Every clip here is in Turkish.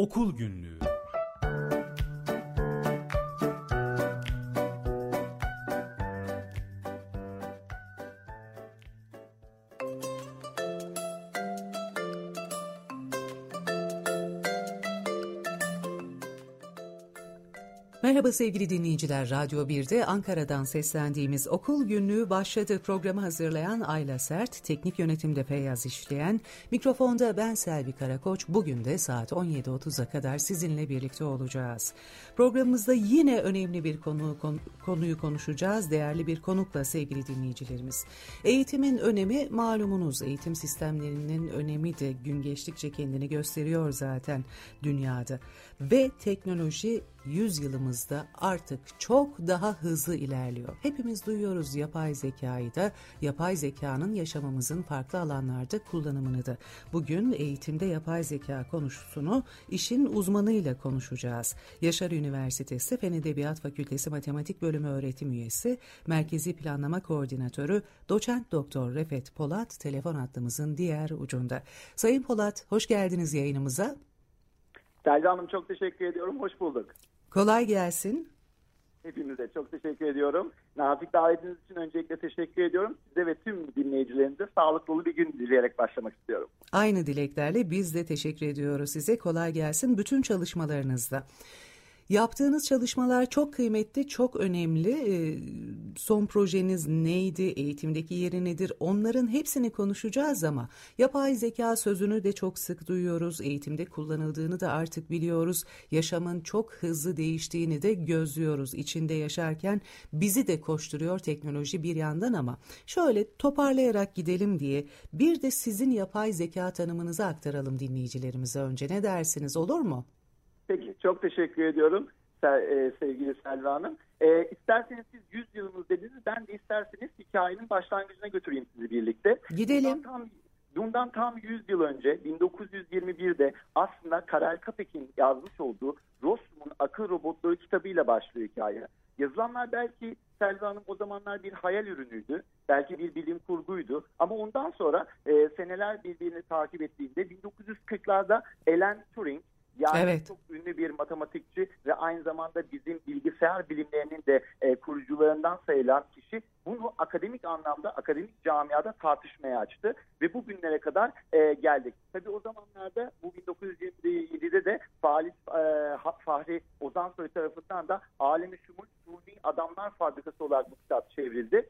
Okul Günlüğü. Merhaba sevgili dinleyiciler, Radyo 1'de Ankara'dan seslendiğimiz Okul Günlüğü başladı. Programı hazırlayan Ayla Sert, teknik yönetimde Feyyaz İşleyen, mikrofonda ben Selvi Karakoç. Bugün de saat 17.30'a kadar sizinle birlikte olacağız. Programımızda yine önemli bir konuyu konuşacağız, değerli bir konukla sevgili dinleyicilerimiz. Eğitimin önemi malumunuz, eğitim sistemlerinin önemi de gün geçtikçe kendini gösteriyor zaten dünyada. Ve teknoloji yüzyılımızda artık çok daha hızlı ilerliyor. Hepimiz duyuyoruz yapay zekayı da, yapay zekanın yaşamımızın farklı alanlarda kullanımını da. Bugün eğitimde yapay zeka konusunu işin uzmanıyla konuşacağız. Yaşar Üniversitesi Fen Edebiyat Fakültesi Matematik Bölümü öğretim üyesi, Merkezi Planlama Koordinatörü Doçent Doktor Refet Polat telefon hattımızın diğer ucunda. Sayın Polat, hoş geldiniz yayınımıza. Selvi Hanım, çok teşekkür ediyorum. Hoş bulduk. Kolay gelsin. Hepinize çok teşekkür ediyorum. Nazik davetiniz için öncelikle teşekkür ediyorum. Size ve tüm dinleyicilerinize sağlıklı bir gün dileyerek başlamak istiyorum. Aynı dileklerle biz de teşekkür ediyoruz size. Kolay gelsin bütün çalışmalarınızda. Yaptığınız çalışmalar çok kıymetli, çok önemli. Son projeniz neydi, eğitimdeki yeri nedir, onların hepsini konuşacağız ama yapay zeka sözünü de çok sık duyuyoruz. Eğitimde kullanıldığını da artık biliyoruz. Yaşamın çok hızlı değiştiğini de gözlüyoruz. İçinde yaşarken bizi de koşturuyor teknoloji bir yandan ama şöyle toparlayarak gidelim diye bir de sizin yapay zeka tanımınızı aktaralım dinleyicilerimize önce. Ne dersiniz, olur mu? Peki, çok teşekkür ediyorum sevgili Selvi Hanım. İsterseniz siz 100 yılımız dediniz, ben de isterseniz hikayenin başlangıcına götüreyim sizi birlikte. Gidelim. Bundan tam 100 yıl önce 1921'de aslında Karel Capek'in yazmış olduğu Rossum'un Akıl Robotları kitabıyla başlıyor hikaye. Yazılanlar belki Selvi Hanım o zamanlar bir hayal ürünüydü, belki bir bilim kurguydu ama ondan sonra seneler birbirini takip ettiğinde 1940'larda Alan Turing, yani evet, çok ünlü bir matematikçi ve aynı zamanda bizim bilgisayar bilimlerinin de kurucularından sayılan kişi, bunu akademik anlamda, akademik camiada tartışmaya açtı ve bugünlere kadar geldik. Tabii o zamanlarda bu 1927'de de Halit Fahri Ozansoy tarafından da Alemi Şümul Cumhuriyeti Adamlar Fabrikası olarak bu kitap çevrildi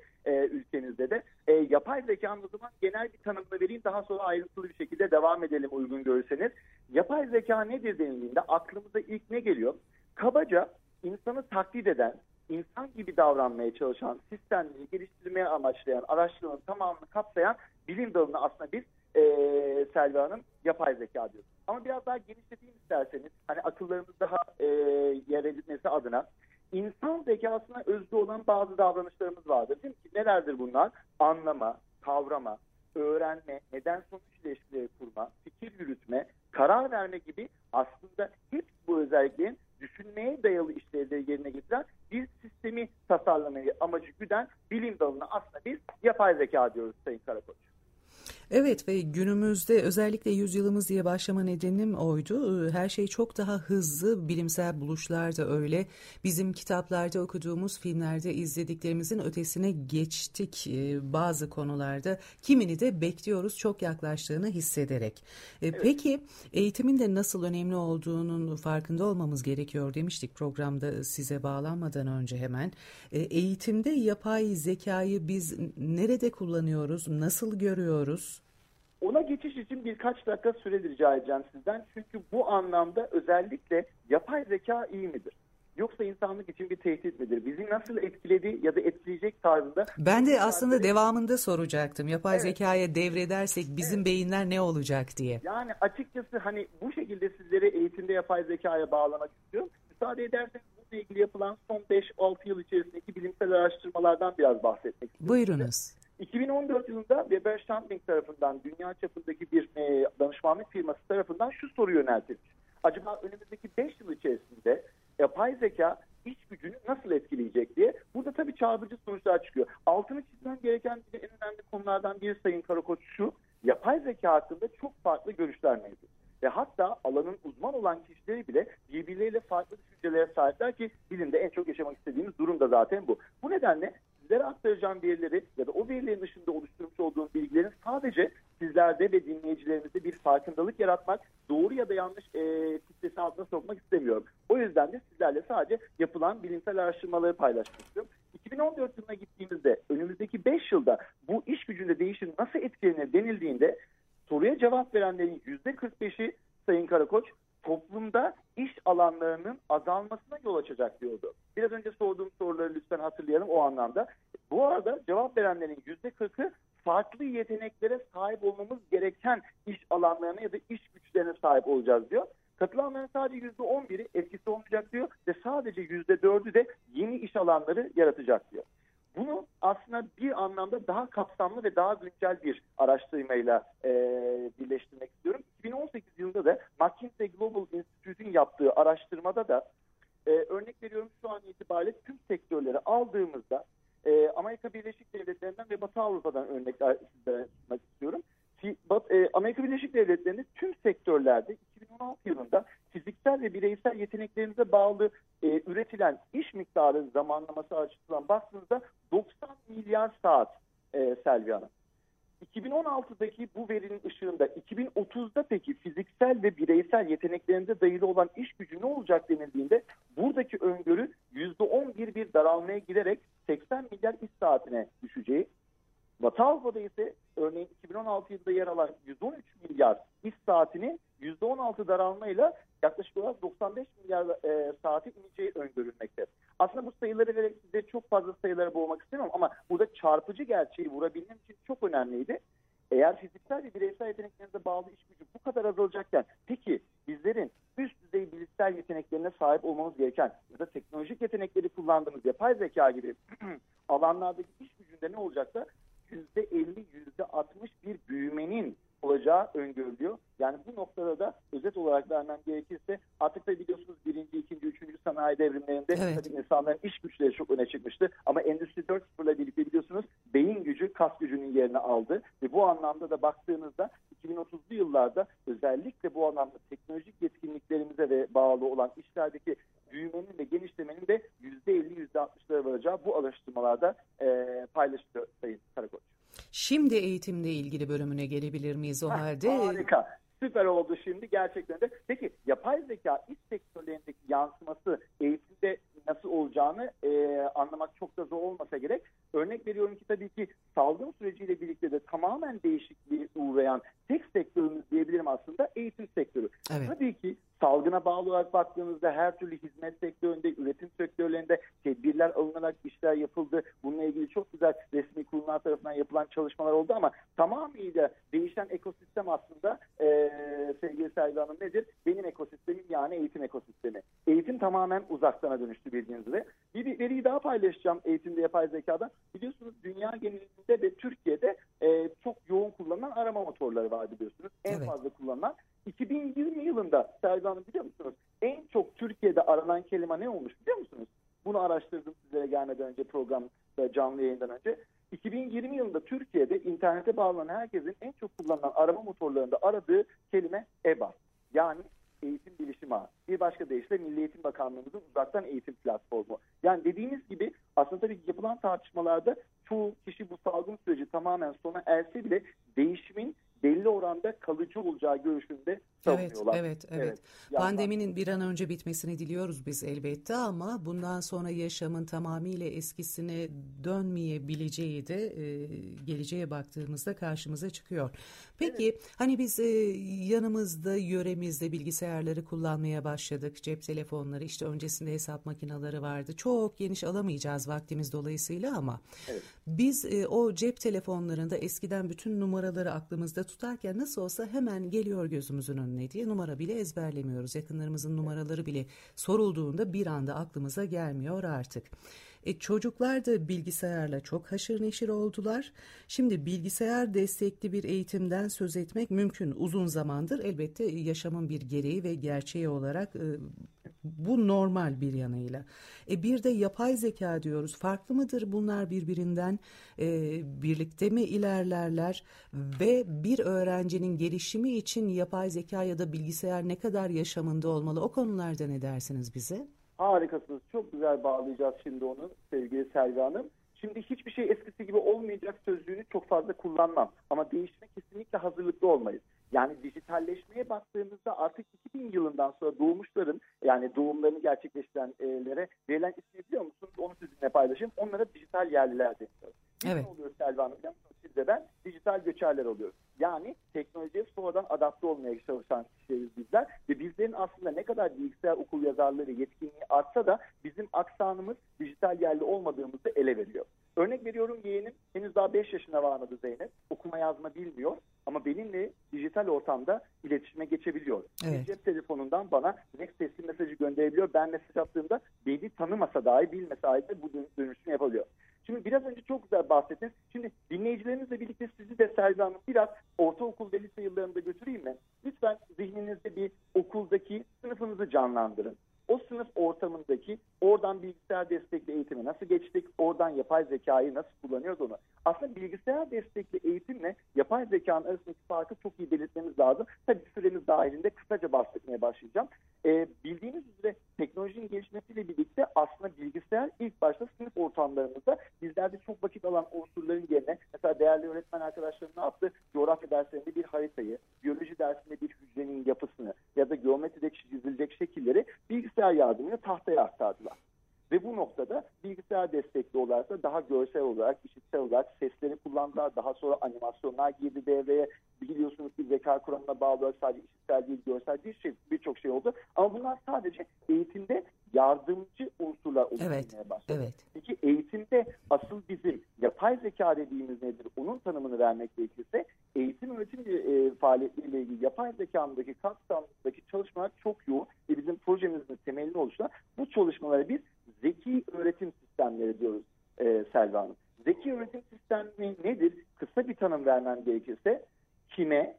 ülkemizde de. Yapay zekanın o zaman genel bir tanımını vereyim, daha sonra ayrıntılı bir şekilde devam edelim uygun görürseniz. Yapay zeka nedir denildiğinde aklımıza ilk ne geliyor? Kabaca insanı taklit eden, insan gibi davranmaya çalışan, sistemleri geliştirmeye amaçlayan, araçların tamamını kapsayan bilim dalına aslında biz Selvi Hanım yapay zeka diyoruz. Ama biraz daha genişleteyim isterseniz, hani akıllarımız daha yer edilmesi adına. İnsan zekasına özgü olan bazı davranışlarımız vardır, değil mi ki? Nelerdir bunlar? Anlama, kavrama, öğrenme, neden sonuç ilişkileri kurma, fikir yürütme, karar verme gibi aslında hep bu özelliklerin düşünmeye dayalı işlevleri yerine getiren bir sistemi tasarlamayı amacı güden bilim dalına aslında biz yapay zeka diyoruz Sayın Karakoç. Evet ve günümüzde özellikle yüzyılımız diye başlama nedenim oydu. Her şey çok daha hızlı, bilimsel buluşlar da öyle. Bizim kitaplarda okuduğumuz, filmlerde izlediklerimizin ötesine geçtik bazı konularda. Kimini de bekliyoruz çok yaklaştığını hissederek. Evet. Peki eğitimin de nasıl önemli olduğunun farkında olmamız gerekiyor demiştik programda size bağlanmadan önce hemen. Eğitimde yapay zekayı biz nerede kullanıyoruz, nasıl görüyoruz? Ona geçiş için birkaç dakika süre rica edeceğim sizden. Çünkü bu anlamda özellikle yapay zeka iyi midir, yoksa insanlık için bir tehdit midir? Bizi nasıl etkiledi ya da etkileyecek tarzında... Ben de aslında devamında soracaktım. Yapay zekaya devredersek bizim beyinler ne olacak diye. Yani açıkçası hani bu şekilde sizleri eğitimde yapay zekaya bağlamak istiyorum. Müsaade ederseniz bununla ilgili yapılan son 5-6 yıl içerisindeki bilimsel araştırmalardan biraz bahsetmek istiyorum. Buyurunuz. 2014 yılında Weber Shandling tarafından dünya çapındaki bir danışmanlık firması tarafından şu soru yöneltilmiş. Acaba önümüzdeki 5 yıl içerisinde yapay zeka iş gücünü nasıl etkileyecek diye. Burada tabii çarpıcı sonuçlar çıkıyor. Altını çizmem gereken en önemli konulardan biri Sayın Karakoç şu: yapay zeka hakkında çok farklı görüşler mevcut. ve hatta alanın uzman olan kişileri bile birbirleriyle farklı düşüncelere sahipler ki bilimde en çok yaşamak istediğimiz durum da zaten bu. Bu nedenle sizlere aktaracağım verileri ya da o verilerin dışında oluşturmuş olduğum bilgilerin sadece sizlerde ve dinleyicilerimizde bir farkındalık yaratmak, doğru ya da yanlış kitlesi altına sokmak istemiyorum. O yüzden de sizlerle sadece yapılan bilimsel araştırmaları paylaşmak istiyorum. 2014 yılına gittiğimizde önümüzdeki 5 yılda bu iş gücünde değişim nasıl etkilenir denildiğinde soruya cevap verenlerin %45'i Sayın Karakoç toplumda iş alanlarının azalmasına yol açacak diyordu. Biraz önce sorduğum soruları lütfen hatırlayalım o anlamda. Bu arada cevap verenlerin %40'ı farklı yeteneklere sahip olmamız gereken iş alanlarına ya da iş güçlerine sahip olacağız diyor. Katılanların sadece %11'i etkisi olmayacak diyor ve sadece %4'ü de yeni iş alanları yaratacak diyor. Bunu aslında bir anlamda daha kapsamlı ve daha güncel bir araştırmayla birleştirmek istiyorum. 2018 yılında da McKinsey Global Institute'un yaptığı araştırmada da örnek veriyorum şu an itibariyle tüm sektörleri aldığımızda Amerika Birleşik Devletleri'nden ve Batı Avrupa'dan örnekler sunmak istiyorum. Amerika Birleşik Devletleri'nde tüm sektörlerde 2016 yılında fiziksel ve bireysel yeteneklerimize bağlı üretilen iş miktarı zamanlaması açısından baktığınızda 90 milyar saat Selvi Hanım. 2016'daki bu verinin ışığında 2030'da peki fiziksel ve bireysel yeteneklerimize dayalı olan iş gücü ne olacak denildiğinde buradaki öngörü %11 bir daralmaya giderek 80 milyar iş saatine düşeceği. Batı Avrupa'da ise örneğin 2016 yılında yer alan 113 milyar iş saatini %16 daralmayla yaklaşık olarak 95 milyar saati ineceği öngörülmekte. Aslında bu sayıları vererek size çok fazla sayılara boğmak istemiyorum ama burada çarpıcı gerçeği vurabilmem için çok önemliydi. Eğer fiziksel ve bireysel yeteneklerinize bağlı iş gücü bu kadar azalacakken peki bizlerin üst düzey bilişsel yeteneklerine sahip olmamız gereken ya da teknolojik yetenekleri kullandığımız yapay zeka gibi alanlardaki iş gücünde ne olacak da %50, %60 bir büyümenin olacağı öngörülüyor. Yani bu noktada da özet olarak vermem gerekirse artık da biliyorsunuz 1. 2. 3. sanayi devrimlerinde evet. İnsanların iş güçleri çok öne çıkmıştı. Ama Endüstri 4.0 ile birlikte biliyorsunuz beyin gücü kas gücünün yerini aldı. Ve bu anlamda da baktığınızda 2030'lu yıllarda özellikle bu anlamda teknolojik yetkinliklerimize ve bağlı olan işlerdeki büyümenin ve genişlemenin de %50, %60'lara varacağı bu araştırmalarda paylaşılıyor Sayın Karakoç. Şimdi eğitimle ilgili bölümüne gelebilir miyiz o halde? Harika, süper oldu şimdi gerçekten de. Peki yapay zeka iş sektörlerindeki yansıması eğitimde nasıl olacağını anlamak çok da zor olmasa gerek. Örnek veriyorum ki tabii ki salgın süreciyle birlikte de tamamen değişikliğe uğrayan tek sektörümüz diyebilirim aslında eğitim sektörü. Evet. Tabii ki salgına bağlı olarak baktığınızda her türlü hizmet sektöründe, üretim sektörlerinde tedbirler alınarak işler yapıldı. Bununla ilgili çok güzel resmi kurumlar tarafından yapılan çalışmalar oldu ama tamamıyla değişen ekosistem aslında sevgili Selvi Hanım nedir? Benim ekosistemim yani eğitim ekosistemi. Eğitim tamamen uzaktana dönüştü bildiğiniz üzere. Bir veriyi daha paylaşacağım eğitimde yapay zekada. Biliyorsunuz dünya genelinde ve Türkiye'de çok yoğun kullanılan arama motorları var biliyorsunuz. En evet. fazla kullanılan. 2020 yılında Selvi Hanım biliyor musunuz? En çok Türkiye'de aranan kelime ne olmuş biliyor musunuz? Bunu araştırdım sizlere gelmeden önce programda canlı yayından önce. 2020 yılında Türkiye'de internete bağlanan herkesin en çok kullanılan arama motorlarında aradığı kelime EBA. Yani Eğitim Bilişim Ağı. Bir başka deyişle Milli Eğitim Bakanlığımızın uzaktan eğitim platformu. Yani dediğiniz gibi aslında tabii ki yapılan tartışmalarda çoğu kişi bu salgın süreci tamamen sona erse bile değişimin belli oranda kalıcı olacağı görüşünde savunuyorlar. Evet. Pandeminin bir an önce bitmesini diliyoruz biz elbette ama bundan sonra yaşamın tamamıyla eskisine dönmeyebileceği de geleceğe baktığımızda karşımıza çıkıyor. Peki evet. Hani biz yanımızda, yöremizde bilgisayarları kullanmaya başladık. Cep telefonları, işte öncesinde hesap makineleri vardı. Çok geniş alamayacağız vaktimiz dolayısıyla ama evet. Biz o cep telefonlarında eskiden bütün numaraları aklımızda tutarken nasıl olsa hemen geliyor gözümüzün önüne diye numara bile ezberlemiyoruz. Yakınlarımızın numaraları bile sorulduğunda bir anda aklımıza gelmiyor artık. Çocuklar da bilgisayarla çok haşır neşir oldular. Şimdi bilgisayar destekli bir eğitimden söz etmek mümkün. Uzun zamandır elbette yaşamın bir gereği ve gerçeği olarak bu normal bir yanıyla. Bir de yapay zeka diyoruz. Farklı mıdır bunlar birbirinden? Birlikte mi ilerlerler? Ve bir öğrencinin gelişimi için yapay zeka ya da bilgisayar ne kadar yaşamında olmalı? O konularda ne dersiniz bize? Harikasınız. Çok güzel bağlayacağız şimdi onu sevgili Selvi Hanım. Şimdi hiçbir şey eskisi gibi olmayacak sözlüğünü çok fazla kullanmam. Ama değişime kesinlikle hazırlıklı olmalıyız. Yani dijitalleşmeye baktığımızda artık 2000 yılından sonra doğmuşların, yani doğumlarını gerçekleştirenlere verilen ismi biliyor musunuz? Onu sizinle paylaşayım. Onlara dijital yerliler deniyor. Evet. Ne oluyor Selvi Hanım? Siz de ben dijital göçerler oluyoruz. Yani teknolojiye sonradan adapte olmaya çalışan kişileriz bizler. Ve bizlerin aslında ne kadar bilgisayar okul yazarları yetkinliği artsa da bizim aksanımız dijital yerli olmadığımızı ele veriyor. Örnek veriyorum, yeğenim henüz daha 5 yaşına varmadı Zeynep. Okuma yazma bilmiyor ama benimle dijital ortamda iletişime geçebiliyor. Evet. Cep telefonundan bana direkt sesli mesajı gönderebiliyor. Ben mesaj attığımda beni tanımasa dahi bilmese dahi bu dönüşümü yapabiliyor. Şimdi biraz önce çok güzel bahsettiniz. Şimdi dinleyicilerimizle birlikte sizi de Selvi Hanım biraz ortaokul ve lise yıllarında götüreyim mi? Lütfen zihninizde bir okuldaki sınıfınızı canlandırın. O sınıf ortamındaki, oradan bilgisayar destekli eğitime nasıl geçtik, oradan yapay zekayı nasıl kullanıyoruz onu. Aslında bilgisayar destekli eğitimle yapay zekanın arasındaki farkı çok iyi belirtmemiz lazım. Tabii süremiz dahilinde kısaca bahsetmeye başlayacağım. Bildiğiniz üzere teknolojinin gelişmesiyle birlikte aslında bilgisayar ilk başta sınıf ortamlarımızda bizlerde çok vakit alan unsurların yerine, mesela değerli öğretmen arkadaşlarım ne yaptı? Coğrafya derslerinde bir haritayı, biyoloji dersinde bir hücrenin yapısını ya da geometride çizilecek şekilleri bilgisayar yardımıyla tahtaya aktardılar. Ve bu noktada bilgisayar destekli olarak da daha görsel olarak, işitsel olarak sesleri kullandılar. Daha sonra animasyonlar girdi devreye. Biliyorsunuz ki zeka kuramına bağlı olarak sadece işitsel değil, görsel birçok şey oldu. Ama bunlar sadece eğitimde yardımcı unsurlar oluşturmaya başladı. Evet. Peki eğitimde asıl bizim yapay zeka dediğimiz nedir? Onun tanımını vermek gerekirse eğitim öğretim faaliyetleriyle ilgili yapay zekamdaki kapsamdaki çalışmalar çok yoğun ve bizim projemizin temelini oluşturan bu çalışmalara biz zeki öğretim sistemleri diyoruz Selvi Hanım. Zeki öğretim sistemi nedir? Kısa bir tanım vermem gerekirse kime,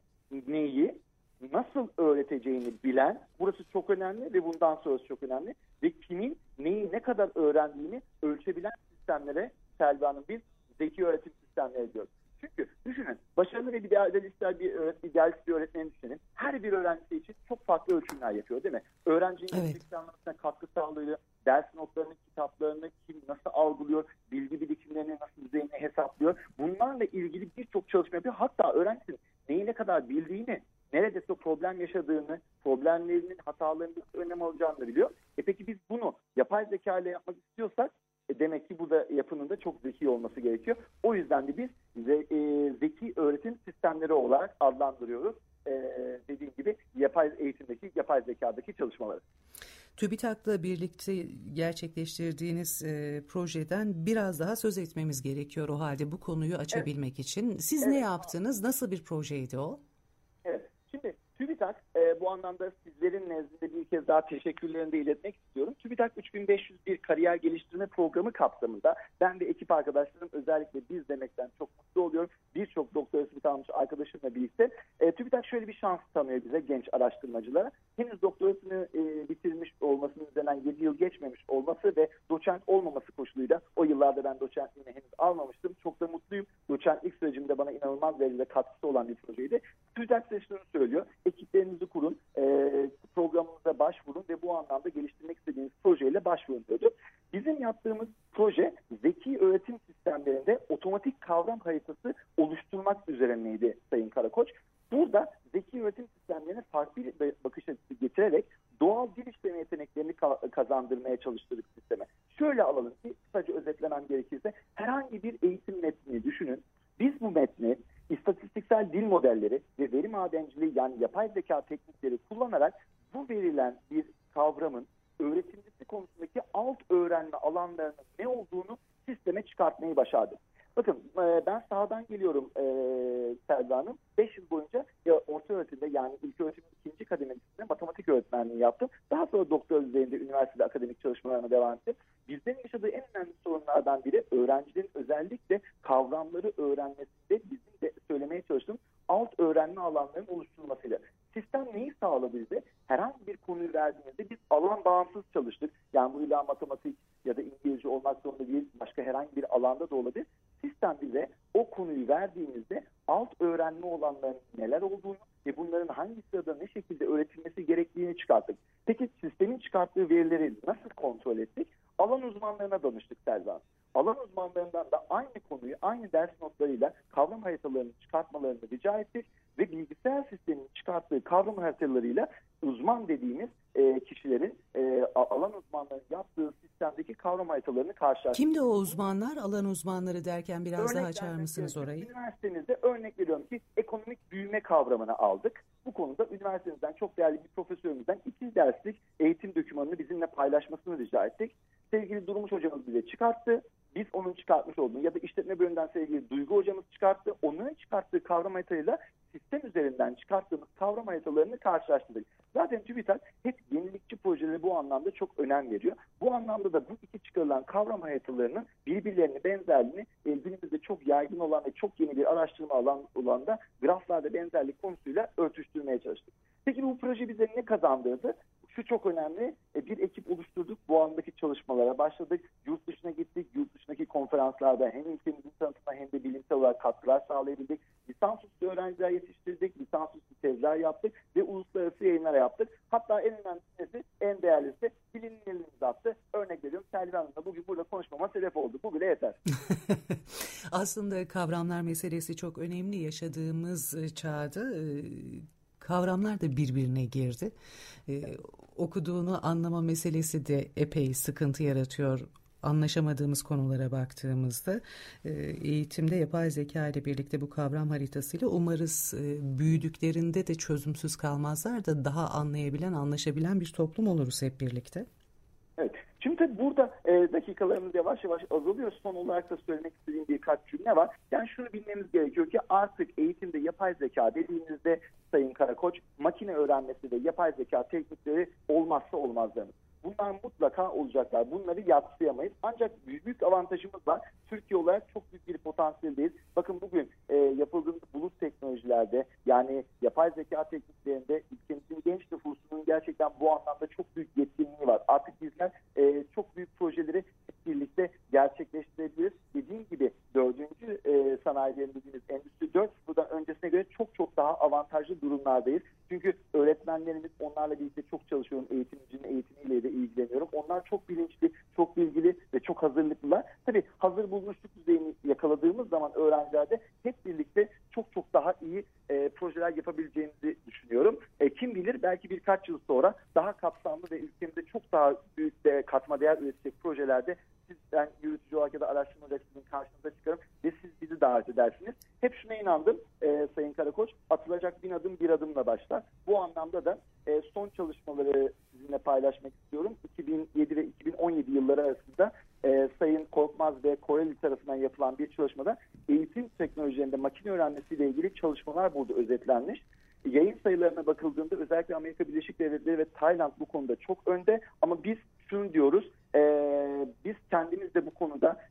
neyi, nasıl öğreteceğini bilen, burası çok önemli ve bundan sonrası çok önemli ve kimin neyi ne kadar öğrendiğini ölçebilen sistemlere Selvi Hanım biz zeki öğretim sistemleri diyoruz. Çünkü düşünün, başarılı ve idealist bir öğretmeni düşünün. Her bir öğrencisi için çok farklı ölçümler yapıyor değil mi? Öğrencinin yüksek anlamasına katkı sağlıyor, ders notlarını, kitaplarını kim nasıl algılıyor, bilgi birikimlerini nasıl düzeyine hesaplıyor. Bunlarla ilgili birçok çalışma yapıyor. Hatta öğrencinin neyi ne kadar bildiğini, neredeyse problem yaşadığını, problemlerinin hatalarının önlem alacağını biliyor. Peki biz bunu yapay zeka ile yapmak istiyorsak, demek ki bu da yapının çok zeki olması gerekiyor. O yüzden de biz zeki öğretim sistemleri olarak adlandırıyoruz. Dediğim gibi yapay eğitimdeki, yapay zekadaki çalışmaları. TÜBİTAK'la birlikte gerçekleştirdiğiniz projeden biraz daha söz etmemiz gerekiyor o halde bu konuyu açabilmek için. Siz ne yaptınız? Nasıl bir projeydi o? Evet. Şimdi TÜBİTAK bu anlamda sizlerin nezdinde bir kez daha teşekkürlerini de iletmek istiyorum. TÜBİTAK 3501 kariyer geliştirme programı kapsamında ben ve ekip arkadaşlarım özellikle biz demekten çok mutlu oluyorum. Birçok doktorası bitirmiş arkadaşımla birlikte TÜBİTAK şöyle bir şans tanıyor bize genç araştırmacılara. Henüz doktorasını bitirmiş olmasının üzerinden 7 yıl geçmemiş olması ve doçent olmaması koşuluyla o yıllarda ben doçentliğini henüz almamıştım. Çok da mutluyum. Doçentlik sürecimde bana inanılmaz derecede katkısı olan bir projeydi. TÜBİTAK size şunu söylüyor. Ekiplerinizi kurun, programımıza başvurun ve bu anlamda geliştirmek istediğiniz projeyle başvurun diyordu. Bizim yaptığımız proje zeki öğretim sistemlerinde otomatik kavram haritası oluşturmak üzerineydi Sayın Karakoç. Burada zeki öğretim sistemlerine farklı bir bakış açısı getirerek doğal dil işleme yeteneklerini kazandırmaya çalıştırdık sisteme. Şöyle alalım ki kısaca özetlemem gerekirse herhangi bir eğitim metnini düşünün. Biz bu metni istatistiksel dil modelleri ve veri madenciliği yani yapay zeka teknikleri kullanarak bu verilen bir kavramın öğretimcisi konusundaki alt öğrenme alanlarının ne olduğunu sisteme çıkartmayı başardık. Bakın ben sahadan geliyorum Selvi Hanım. 5 yıl boyunca orta öğretimde yani ilköğretimin 2. kademesinde matematik öğretmenliği yaptım. Daha sonra doktora düzeyinde üniversitede akademik çalışmalarına devam ettim. bizlerin yaşadığı en önemli sorunlardan biri öğrencinin özellikle kavramları öğrenmesinde bizim de söylemeye çalıştığım alt öğrenme alanlarının oluşturulmasıyla. Sistem neyi sağladı bize? Herhangi bir konuyu verdiğimizde biz alan bağımsız çalıştık. Yani bu illa matematik ya da İngilizce olmak zorunda değil, başka herhangi bir alanda da olabilir. Sistem bize o konuyu verdiğimizde alt öğrenme olanların neler olduğunu ve bunların hangi sırada ne şekilde öğretilmesi gerektiğini çıkarttık. Peki sistemin çıkarttığı verileri nasıl kontrol ettik? Alan uzmanlarına danıştık Selvi. Alan uzmanlarından da aynı konuyu aynı ders notlarıyla kavram haritalarını çıkartmalarını rica ettik ve bilgisayar sisteminin çıkarttığı kavram haritalarıyla uzman dediğimiz kişilerin, alan uzmanlarının yaptığı sistemdeki kavram haritalarını karşılaştırdık. Kimdi o uzmanlar? Alan uzmanları derken biraz örnek daha açar mısınız orayı? Üniversitemizde örnek veriyorum ki ekonomik büyüme kavramını aldık. Bu konuda üniversitemizden çok değerli bir profesörümüzden 2 derslik eğitim dokümanını bizimle paylaşmasını rica ettik. Sevgili Durmuş hocamız bize çıkarttı. Biz onun çıkartmış olduğunu ya da işletme bölümünden sevgili Duygu hocamız çıkarttı. Onların çıkarttığı kavram haritalarıyla sistem üzerinden çıkarttığımız kavram haritalarını karşılaştırdık. Zaten TÜBİTAK hep yenilikçi projeleri bu anlamda çok önem veriyor. Bu anlamda da bu iki çıkarılan kavram haritalarının birbirlerini benzerliğini günümüzde çok yaygın olan ve çok yeni bir araştırma alanı olan da graflarda benzerlik konusuyla örtüştürmeye çalıştık. Peki bu proje bize ne kazandırdı? Şu çok önemli, bir ekip oluşturduk, bu andaki çalışmalara başladık, yurt dışına gittik, yurt dışındaki konferanslarda hem ülkemizin tanıtımına hem de bilimsel olarak katkılar sağlayabildik. Lisansüstü öğrenciler yetiştirdik, lisansüstü tezler yaptık ve uluslararası yayınlara yaptık. Hatta en önemlisi, en değerlisi bilimlerin elimize attı. Örnek veriyorum, Selvi Hanım'la bugün burada konuşmama sebep oldu. Bu bile yeter. Aslında kavramlar meselesi çok önemli yaşadığımız çağda. Kavramlar da birbirine girdi. Okuduğunu anlama meselesi de epey sıkıntı yaratıyor. Anlaşamadığımız konulara baktığımızda eğitimde yapay zeka ile birlikte bu kavram haritasıyla umarız büyüdüklerinde de çözümsüz kalmazlar da daha anlayabilen, anlaşabilen bir toplum oluruz hep birlikte. Evet. Şimdi tabii burada dakikalarımız yavaş yavaş azalıyor. Son olarak da söylemek istediğim birkaç cümle var. Yani şunu bilmemiz gerekiyor ki artık eğitimde yapay zeka dediğimizde Sayın Karakoç, makine öğrenmesi ve yapay zeka teknikleri olmazsa olmazlarımız. Bunlar mutlaka olacaklar. Bunları yatsıyamayız. Ancak büyük avantajımız var. Türkiye olarak çok büyük bir potansiyeldeyiz. Bakın bugün yapıldığımız bulut teknolojilerde yani yapay zeka tekniklerinde ülkemizin genç nüfusunun gerçekten bu anlamda çok büyük yetkinliği var. Artık bizler çok büyük projeleri birlikte gerçekleştirebiliriz. Dediğim gibi 4. sanayi dediğimiz Endüstri 4.0'dan öncesine göre çok çok daha avantajlı durumlardayız. Çünkü öğretmenlerimiz, onlarla birlikte çok çalışıyorum. Eğitimcinin eğitimiyle de ilgileniyorum. Onlar çok bilinçli, çok bilgili ve çok hazırlıklılar. Tabii hazır bulmuşluk düzeyini yakaladığımız zaman öğrencilerde hep birlikte çok çok daha iyi projeler yapabileceğimizi düşünüyorum. Kim bilir belki birkaç yıl sonra daha kapsamlı ve ülkemizde çok daha büyük katma değer üretecek projelerde ben yürütücü olarak ya da araştırma olarak sizin karşınıza çıkarım ve siz bizi davet edersiniz. Hep şuna inandım Sayın Karakoç, atılacak 1000 adım bir adımla başlar. Bu anlamda da son çalışmaları sizinle paylaşmak istiyorum. 2007 ve 2017 yılları arasında Sayın Korkmaz ve Koreli tarafından yapılan bir çalışmada eğitim teknolojilerinde makine öğrenmesiyle ilgili çalışmalar burada özetlenmiş. Yayın sayılarına bakıldığında özellikle Amerika Birleşik Devletleri ve Tayland bu konuda çok önde ama biz şunu diyoruz, biz kendimiz de bu konuda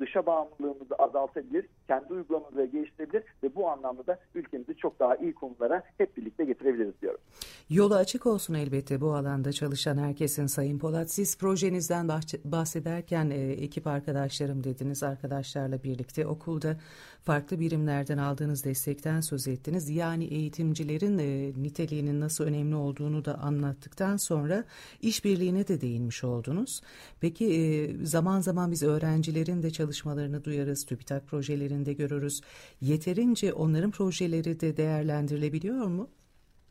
dışa bağımlılığımızı azaltabilir, kendi uygulamamızı geliştirebilir ve bu anlamda da ülkemizi çok daha iyi konulara hep birlikte getirebiliriz diyorum. Yolu açık olsun elbette bu alanda çalışan herkesin Sayın Polat. Siz projenizden bahsederken ekip arkadaşlarım dediniz, arkadaşlarla birlikte okulda farklı birimlerden aldığınız destekten söz ettiniz. Yani eğitimcilerin niteliğinin nasıl önemli olduğunu da anlattıktan sonra işbirliğine de değinmiş oldunuz. Peki zaman zaman biz öğrencilerin de çalışmalarını duyarız, TÜBİTAK projelerinde görürüz. Yeterince onların projeleri de değerlendirilebiliyor mu?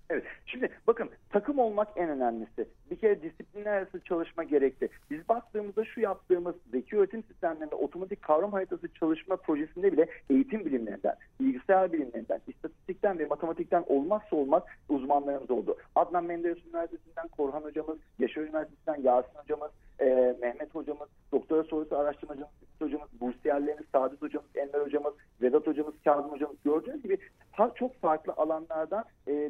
Evet, şimdi bakın takım olmak en önemlisi. Bir kere disiplinler arası çalışma gerekli. Biz baktığımızda şu yaptığımız zeki öğretim sistemlerinde otomatik kavram haritası çalışma projesinde bile eğitim bilimlerinden, bilgisayar bilimlerinden, istatistikten ve matematikten olmazsa olmaz uzmanlarımız oldu. Adnan Menderes Üniversitesi'nden Korhan hocamız, Yaşar Üniversitesi'nden Yasin hocamız, Mehmet hocamız, doktora sorusu araştırmacımız, hocamız, bursiyerlerimiz, Sadık hocamız, Enver hocamız, Vedat hocamız, Kazım hocamız gördüğünüz gibi çok farklı alanlardan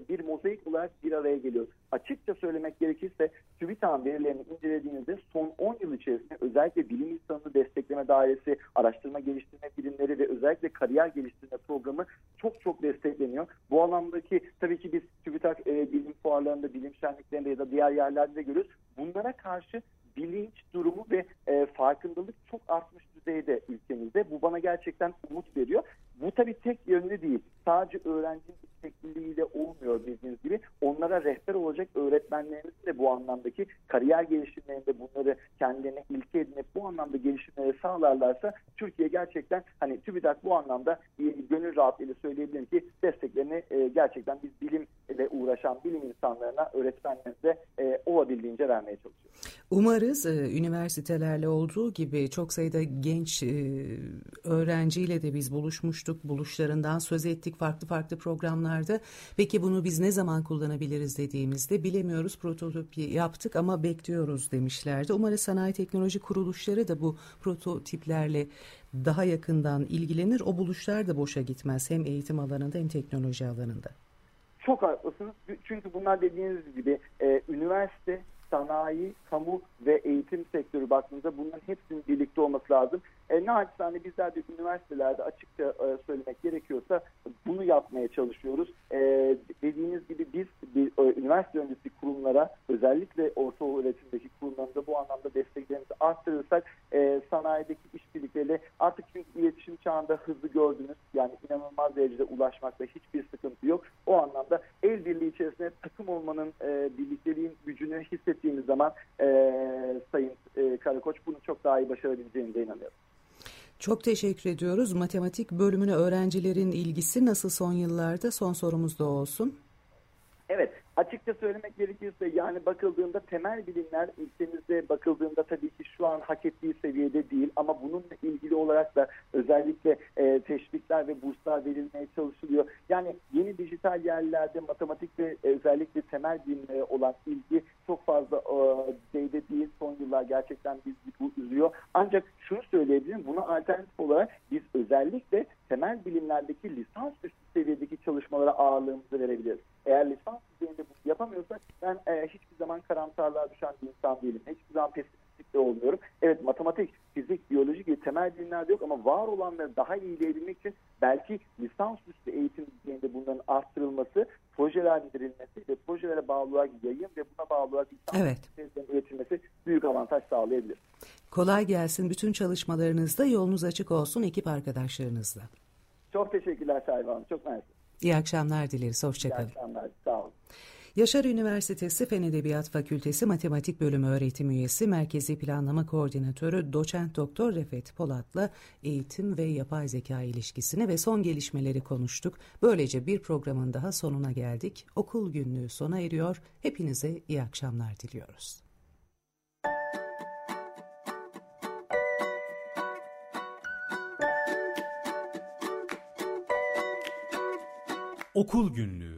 bir mozaik olarak bir araya geliyor. Açıkça söylemek gerekirse TÜBİTAK'ın verilerini incelediğinizde son 10 yıl içerisinde özellikle özellikle bilim insanını destekleme dairesi, araştırma geliştirme bilimleri ve özellikle kariyer geliştirme programı çok destekleniyor. Bu alandaki tabii ki biz TÜBİTAK bilim fuarlarında, bilim şenliklerinde ya da diğer yerlerde de görüyoruz. Bunlara karşı bilinç durumu ve farkındalık çok artmış düzeyde ülkemizde. Bu bana gerçekten umut veriyor. Bu tabii tek yönlü değil. Sadece öğrencinin istekliliğiyle olmuyor bildiğiniz gibi. Onlara rehber olacak öğretmenlerimiz de bu anlamdaki kariyer gelişimlerinde bunları kendilerine ilke edinip bu anlamda gelişimleri sağlarlarsa Türkiye gerçekten, hani TÜBİTAK bu anlamda gönül rahatlığıyla söyleyebilirim ki desteklerini gerçekten biz bilimle uğraşan bilim insanlarına, öğretmenlerimize olabildiğince vermeye çalışıyoruz. Umarız üniversitelerle olduğu gibi çok sayıda genç öğrenciyle de biz buluşmuştuk, buluşlarından söz ettik farklı programlarda. Peki bunu biz ne zaman kullanabiliriz dediğimizde bilemiyoruz, prototip yaptık ama bekliyoruz demişlerdi. Umarız sanayi teknoloji kuruluşları da bu prototiplerle daha yakından ilgilenir. O buluşlar da boşa gitmez, hem eğitim alanında hem teknoloji alanında. Çok haklısınız. Çünkü bunlar dediğiniz gibi üniversite, sanayi, kamu ve eğitim sektörü baktığımızda bunların hepsinin birlikte olması lazım. Naçizane bizler de üniversitelerde açıkça söylemek gerekiyorsa bunu yapmaya çalışıyoruz. Dediğiniz gibi biz üniversite öncesi kurumlara, özellikle orta öğretimdeki kurumlarımıza bu anlamda desteklerimizi arttırırsak sanayideki işbirlikleriyle artık, çünkü iletişim çağında hızlı gördünüz. Yani inanılmaz derecede ulaşmakta hiçbir sıkıntı yok. O anlamda el birliği içerisinde takım olmanın, birlikteliğin gücünü hissettiğimiz zaman Sayın Karakoç bunu çok daha iyi başarabileceğine inanıyorum. Çok teşekkür ediyoruz. Matematik bölümüne öğrencilerin ilgisi nasıl son yıllarda? Son sorumuz da olsun. Evet, açıkça söylemek gerekirse yani bakıldığında temel bilimler ülkemizde bakıldığında tabii ki şu an hak ettiği seviyede değil, ama bununla ilgili olarak da özellikle teşvikler ve burslar verilmeye çalışılıyor. Yani yeni dijital yerlerde matematik ve özellikle temel bilimlere olan ilgi çok fazla düzeyde değil. Son yıllar gerçekten bizi bu üzüyor. Ancak şunu söyleyebilirim, buna alternatif olarak biz özellikle temel bilimlerdeki lisans üstü seviyedeki çalışmalara ağırlığımızı verebiliriz. Eğer lisans düzeyinde bunu yapamıyorsak ben hiçbir zaman karamsarlığa düşen bir insan değilim. Hiçbir zaman pesimistik de olmuyorum. Evet, matematik, fizik, biyoloji gibi temel bilimlerde yok ama var olanları daha iyileyebilmek için belki lisans üstü eğitim düzeyinde bunların arttırılması, projelendirilmesi ve projelere bağlı olarak yayın ve buna bağlı olarak lisans üstü üretilmesi büyük avantaj sağlayabilir. Kolay gelsin. Bütün çalışmalarınızda yolunuz açık olsun ekip arkadaşlarınızla. Çok teşekkürler Selvi Hanım. Çok mersi. İyi akşamlar dileriz. Hoşçakalın. İyi akşamlar. Sağ olun. Yaşar Üniversitesi Fen Edebiyat Fakültesi Matematik Bölümü öğretim üyesi, Merkezi Planlama Koordinatörü Doçent Doktor Refet Polat'la eğitim ve yapay zeka ilişkisini ve son gelişmeleri konuştuk. Böylece bir programın daha sonuna geldik. Okul günlüğü sona eriyor. Hepinize iyi akşamlar diliyoruz. Okul Günlüğü.